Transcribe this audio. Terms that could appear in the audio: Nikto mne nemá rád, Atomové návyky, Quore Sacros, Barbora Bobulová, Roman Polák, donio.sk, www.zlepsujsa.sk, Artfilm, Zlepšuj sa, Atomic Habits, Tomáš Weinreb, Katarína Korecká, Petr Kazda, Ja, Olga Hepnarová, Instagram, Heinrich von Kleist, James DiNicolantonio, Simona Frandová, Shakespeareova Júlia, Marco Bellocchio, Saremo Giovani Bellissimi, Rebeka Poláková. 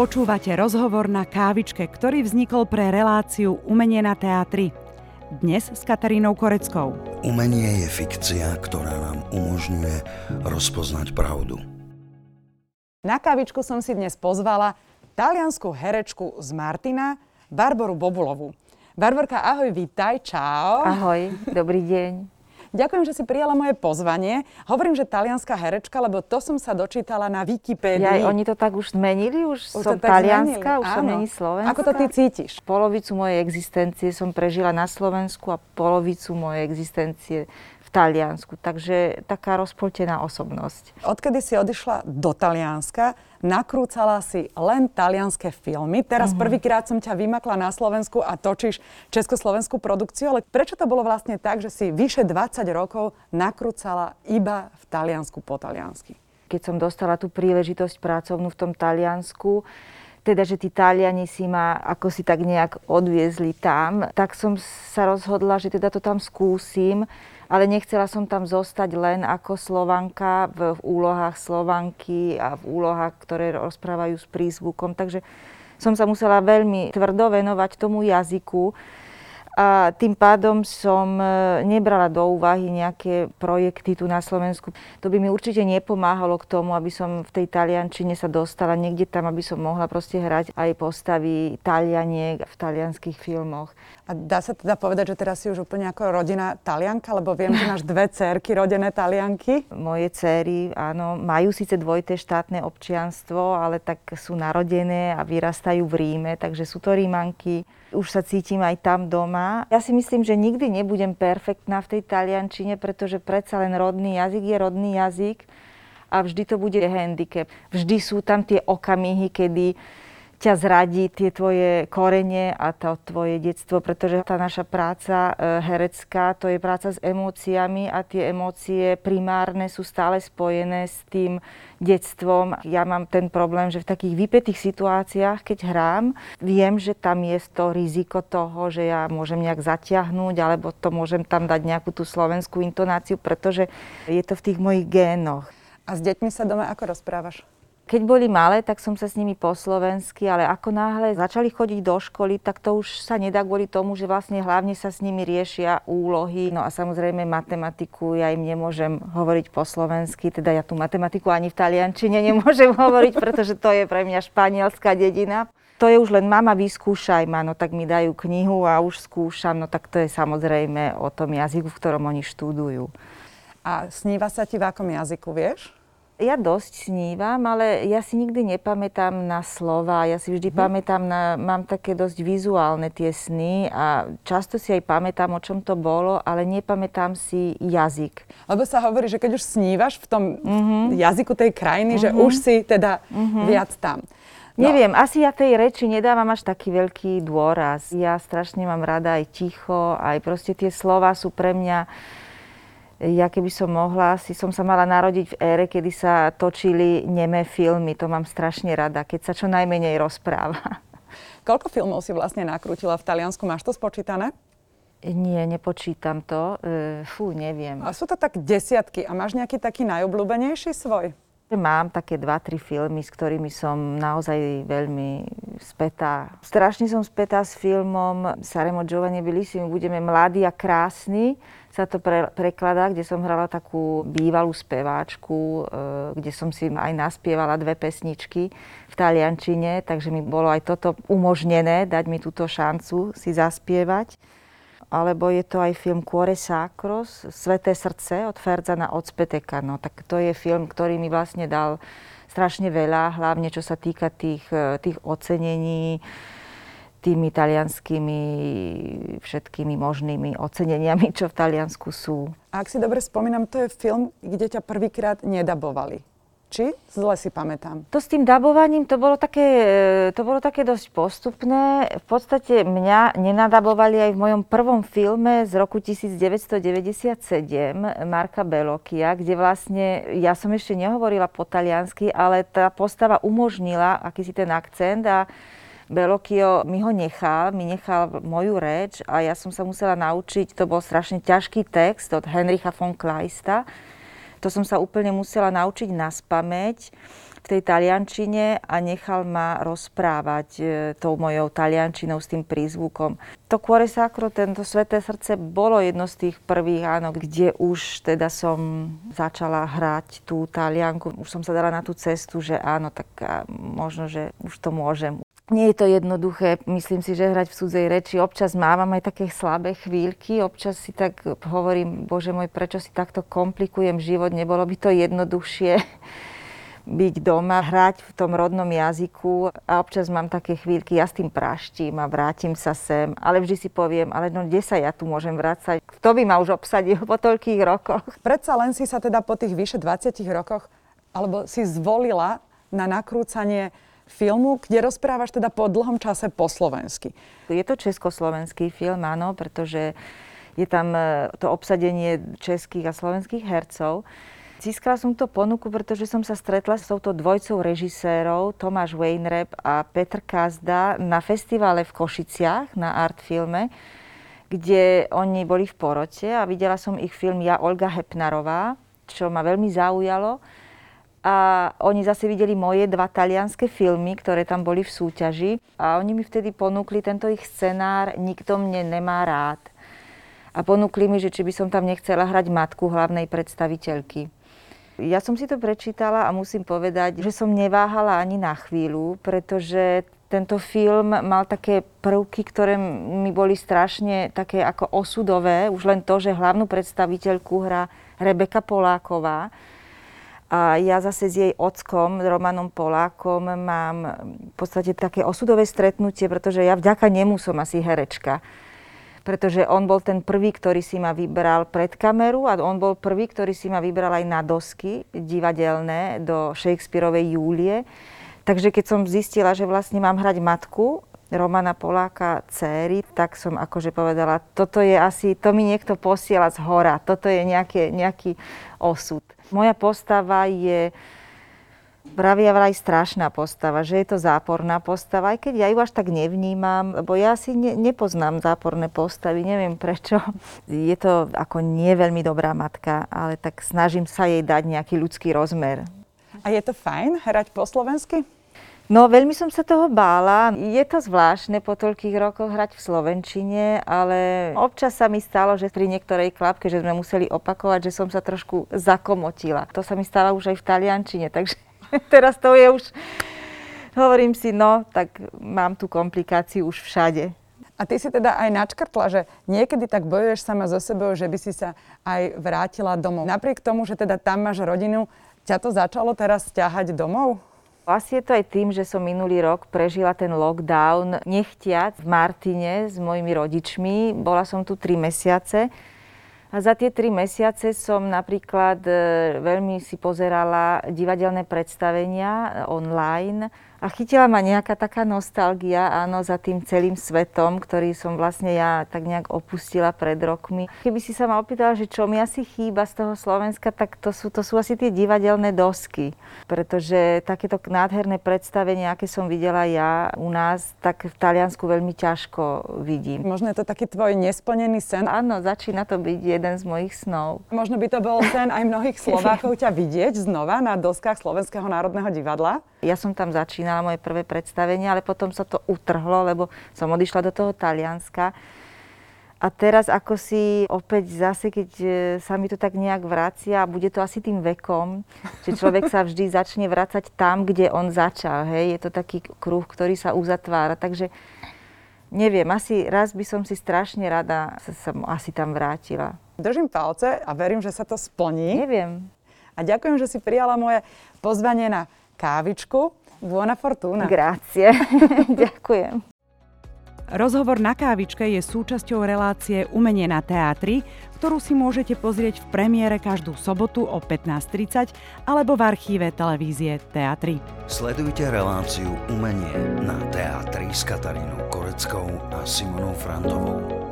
Počúvate rozhovor na kávičke, ktorý vznikol pre reláciu Umenie na teatri. Dnes s Katarínou Koreckou. Umenie je fikcia, ktorá nám umožňuje rozpoznať pravdu. Na kávičku som si dnes pozvala taliansku herečku z Martina, Barboru Bobulovú. Barborka, ahoj, vítaj, čau. Ahoj, dobrý deň. Ďakujem, že si prijala moje pozvanie. Hovorím, že talianská herečka, lebo to som sa dočítala na Wikipédii. Oni to tak už zmenili, už som talianská, už som není slovenská. Ako to ty cítiš? Polovicu mojej existencie som prežila na Slovensku a polovicu mojej existencie v Taliansku. Takže taká rozpoltená osobnosť. Odkedy si odišla do Talianska, nakrúcala si len talianske filmy. Teraz prvýkrát som ťa vymakla na Slovensku a točíš československú produkciu. Ale prečo to bolo vlastne tak, že si vyše 20 rokov nakrúcala iba v Taliansku po taliansky? Keď som dostala tú príležitosť pracovnú v tom Taliansku, teda, že tí Taliani si ma ako si tak nejak odviezli tam, tak som sa rozhodla, že teda to tam skúsim, ale nechcela som tam zostať len ako Slovanka v úlohách Slovanky a v úlohách, ktoré rozprávajú s prízvukom, takže som sa musela veľmi tvrdo venovať tomu jazyku a tým pádom som nebrala do úvahy nejaké projekty tu na Slovensku. To by mi určite nepomáhalo k tomu, aby som v tej taliančine sa dostala niekde tam, aby som mohla proste hrať aj postavy Talianiek v talianskych filmoch. A dá sa teda povedať, že teraz si už úplne ako rodina Talianka, lebo viem, že máš dve dcérky rodené Talianky. Moje dcéry, áno, majú síce dvojité štátne občianstvo, ale tak sú narodené a vyrastajú v Ríme, takže sú to Rímanky. Už sa cítim aj tam doma. Ja si myslím, že nikdy nebudem perfektná v tej taliančine, pretože predsa len rodný jazyk je rodný jazyk a vždy to bude handicap. Vždy sú tam tie okamihy, kedy ťa zradí tie tvoje korene a to tvoje detstvo, pretože tá naša práca herecká, to je práca s emóciami a tie emócie primárne sú stále spojené s tým detstvom. Ja mám ten problém, že v takých vypätých situáciách, keď hrám, viem, že tam je to riziko toho, že ja môžem nejak zatiahnuť, alebo to môžem tam dať nejakú tú slovenskú intonáciu, pretože je to v tých mojich génoch. A s deťmi sa doma ako rozprávaš? Keď boli malé, tak som sa s nimi po slovensky, ale ako náhle začali chodiť do školy, tak to už sa nedá kvôli tomu, že vlastne hlavne sa s nimi riešia úlohy. No a samozrejme matematiku, ja im nemôžem hovoriť po slovensky, teda ja tú matematiku ani v taliančine nemôžem hovoriť, pretože to je pre mňa španielská dedina. To je už len mama, vyskúšaj ma, no tak mi dajú knihu a už skúšam, no tak to je samozrejme o tom jazyku, v ktorom oni študujú. A sníva sa ti v akom jazyku, vieš? Ja dosť snívam, ale ja si nikdy nepamätám na slova. Ja si vždy pamätám, mám také dosť vizuálne tie sny a často si aj pamätám, o čom to bolo, ale nepamätám si jazyk. Lebo sa hovorí, že keď už snívaš v tom jazyku tej krajiny, že už si teda viac tam. No. Neviem, asi ja tej reči nedávam až taký veľký dôraz. Ja strašne mám rada aj ticho, aj proste tie slova sú pre mňa. Ja keby som mohla, asi som sa mala narodiť v ére, kedy sa točili nemé filmy. To mám strašne rada, keď sa čo najmenej rozpráva. Koľko filmov si vlastne nakrútila v Taliansku? Máš to spočítané? Nie, nepočítam to. Neviem. A sú to tak desiatky. A máš nejaký taký najobľúbenejší svoj? Mám také 2-3 filmy, s ktorými som naozaj veľmi spätá. Strašne som spätá s filmom Saremo Giovani Bellissimi, Budeme mladí a krásni, sa to prekladá, kde som hrala takú bývalú speváčku, kde som si aj naspievala 2 pesničky v taliančine, takže mi bolo aj toto umožnené, dať mi túto šancu si zaspievať. Alebo je to aj film Quore Sacros, Sveté srdce od Ferza na odspäté kano. Tak to je film, ktorý mi vlastne dal strašne veľa, hlavne čo sa týka tých ocenení, tými talianskými všetkými možnými oceneniami, čo v Taliansku sú. A ak si dobre spomínam, to je film, kde ťa prvýkrát nedabovali. Či? Zle si pamätám. To s tým dabovaním, to bolo také dosť postupné. V podstate mňa nenadabovali aj v mojom prvom filme z roku 1997 Marca Bellocchia, kde vlastne ja som ešte nehovorila po taliansky, ale tá postava umožnila akýsi ten akcent a Bellocchio mi ho nechal, moju reč a ja som sa musela naučiť, to bol strašne ťažký text od Heinricha von Kleista, To som sa úplne musela naučiť naspamäť v tej taliančine a nechal ma rozprávať tou mojou taliančinou s tým prízvukom. To Quore Sacro, tento Sväté srdce, bolo jedno z tých prvých, áno, kde už teda som začala hrať tú talianku. Už som sa dala na tú cestu, že áno, tak možno, že už to môžem. Nie je to jednoduché, myslím si, že hrať v cudzej reči. Občas mávam aj také slabé chvíľky, občas si tak hovorím, Bože môj, prečo si takto komplikujem život, nebolo by to jednoduchšie byť doma, hrať v tom rodnom jazyku a občas mám také chvíľky, ja s tým praštím a vrátim sa sem, ale vždy si poviem, ale no kde sa ja tu môžem vrácať, kto by ma už obsadil po toľkých rokoch. Predsa len si sa teda po tých vyše 20 rokoch, alebo si zvolila na nakrúcanie filmu, kde rozprávaš teda po dlhom čase po slovensky. Je to československý film, áno, pretože je tam to obsadenie českých a slovenských hercov. Získala som to ponuku, pretože som sa stretla s touto dvojicou režisérov, Tomáš Weinreb a Petr Kazda, na festivále v Košiciach, na Artfilme, kde oni boli v porote a videla som ich film Ja, Olga Hepnarová, čo ma veľmi zaujalo. A oni zase videli moje dva talianske filmy, ktoré tam boli v súťaži. A oni mi vtedy ponúkli tento ich scenár Nikto mne nemá rád. A ponúkli mi, že či by som tam nechcela hrať matku hlavnej predstaviteľky. Ja som si to prečítala a musím povedať, že som neváhala ani na chvíľu, pretože tento film mal také prvky, ktoré mi boli strašne také ako osudové. Už len to, že hlavnú predstaviteľku hrá Rebeka Poláková. A ja zase s jej ockom, Romanom Polákom, mám v podstate také osudové stretnutie, pretože ja vďaka nemu som asi herečka. Pretože on bol ten prvý, ktorý si ma vybral pred kameru a on bol prvý, ktorý si ma vybral aj na dosky divadelné do Shakespeareovej Júlie. Takže keď som zistila, že vlastne mám hrať matku Romana Poláka, dcéry, tak som akože povedala, toto je asi, to mi niekto posiela z hora, toto je nejaký osud. Moja postava je pravia vraj strašná postava, že je to záporná postava, aj keď ja ju až tak nevnímam, lebo ja si nepoznám záporné postavy, neviem prečo. Je to ako nie veľmi dobrá matka, ale tak snažím sa jej dať nejaký ľudský rozmer. A je to fajn hrať po slovensky? No, veľmi som sa toho bála. Je to zvláštne po toľkých rokoch hrať v slovenčine, ale občas sa mi stalo, že pri niektorej klapke, že sme museli opakovať, že som sa trošku zakomotila. To sa mi stáva už aj v taliančine, takže teraz to je už, hovorím si, no, tak mám tú komplikáciu už všade. A ty si teda aj načkrtla, že niekedy tak bojuješ sama so sebou, že by si sa aj vrátila domov. Napriek tomu, že teda tam máš rodinu, ťa to začalo teraz ťahať domov? Asi je to aj tým, že som minulý rok prežila ten lockdown nechtiac v Martine s mojimi rodičmi. Bola som tu 3 mesiace. A za tie 3 mesiace som napríklad veľmi si pozerala divadelné predstavenia online a chytila ma nejaká taká nostalgia, áno, za tým celým svetom, ktorý som vlastne ja tak nejak opustila pred rokmi. Keby si sa ma opýtala, že čo mi asi chýba z toho Slovenska, tak to sú asi tie divadelné dosky. Pretože takéto nádherné predstavenia, aké som videla ja u nás, tak v Taliansku veľmi ťažko vidím. Možno je to taký tvoj nesplnený sen? Áno, začína to byť jeden z mojich snov. Možno by to bol sen aj mnohých Slovákov ťa vidieť znova na doskách Slovenského národného divadla. Ja som tam začínala moje prvé predstavenie, ale potom sa to utrhlo, lebo som odišla do toho Talianska. A teraz ako si opäť zase, keď sa mi to tak nejak vracia, a bude to asi tým vekom, že človek sa vždy začne vracať tam, kde on začal, hej. Je to taký kruh, ktorý sa uzatvára, takže neviem, asi raz by som si strašne rada sa asi tam vrátila. Držím palce a verím, že sa to splní. Neviem. A ďakujem, že si prijala moje pozvanie na kávičku. Buona fortuna. Grazie. Ďakujem. Rozhovor na kávičke je súčasťou relácie Umenie na teatri, ktorú si môžete pozrieť v premiére každú sobotu o 15:30 alebo v archíve televízie Teatri. Sledujte reláciu Umenie na teatri s Katarínou Koreckou a Simonou Frandovou.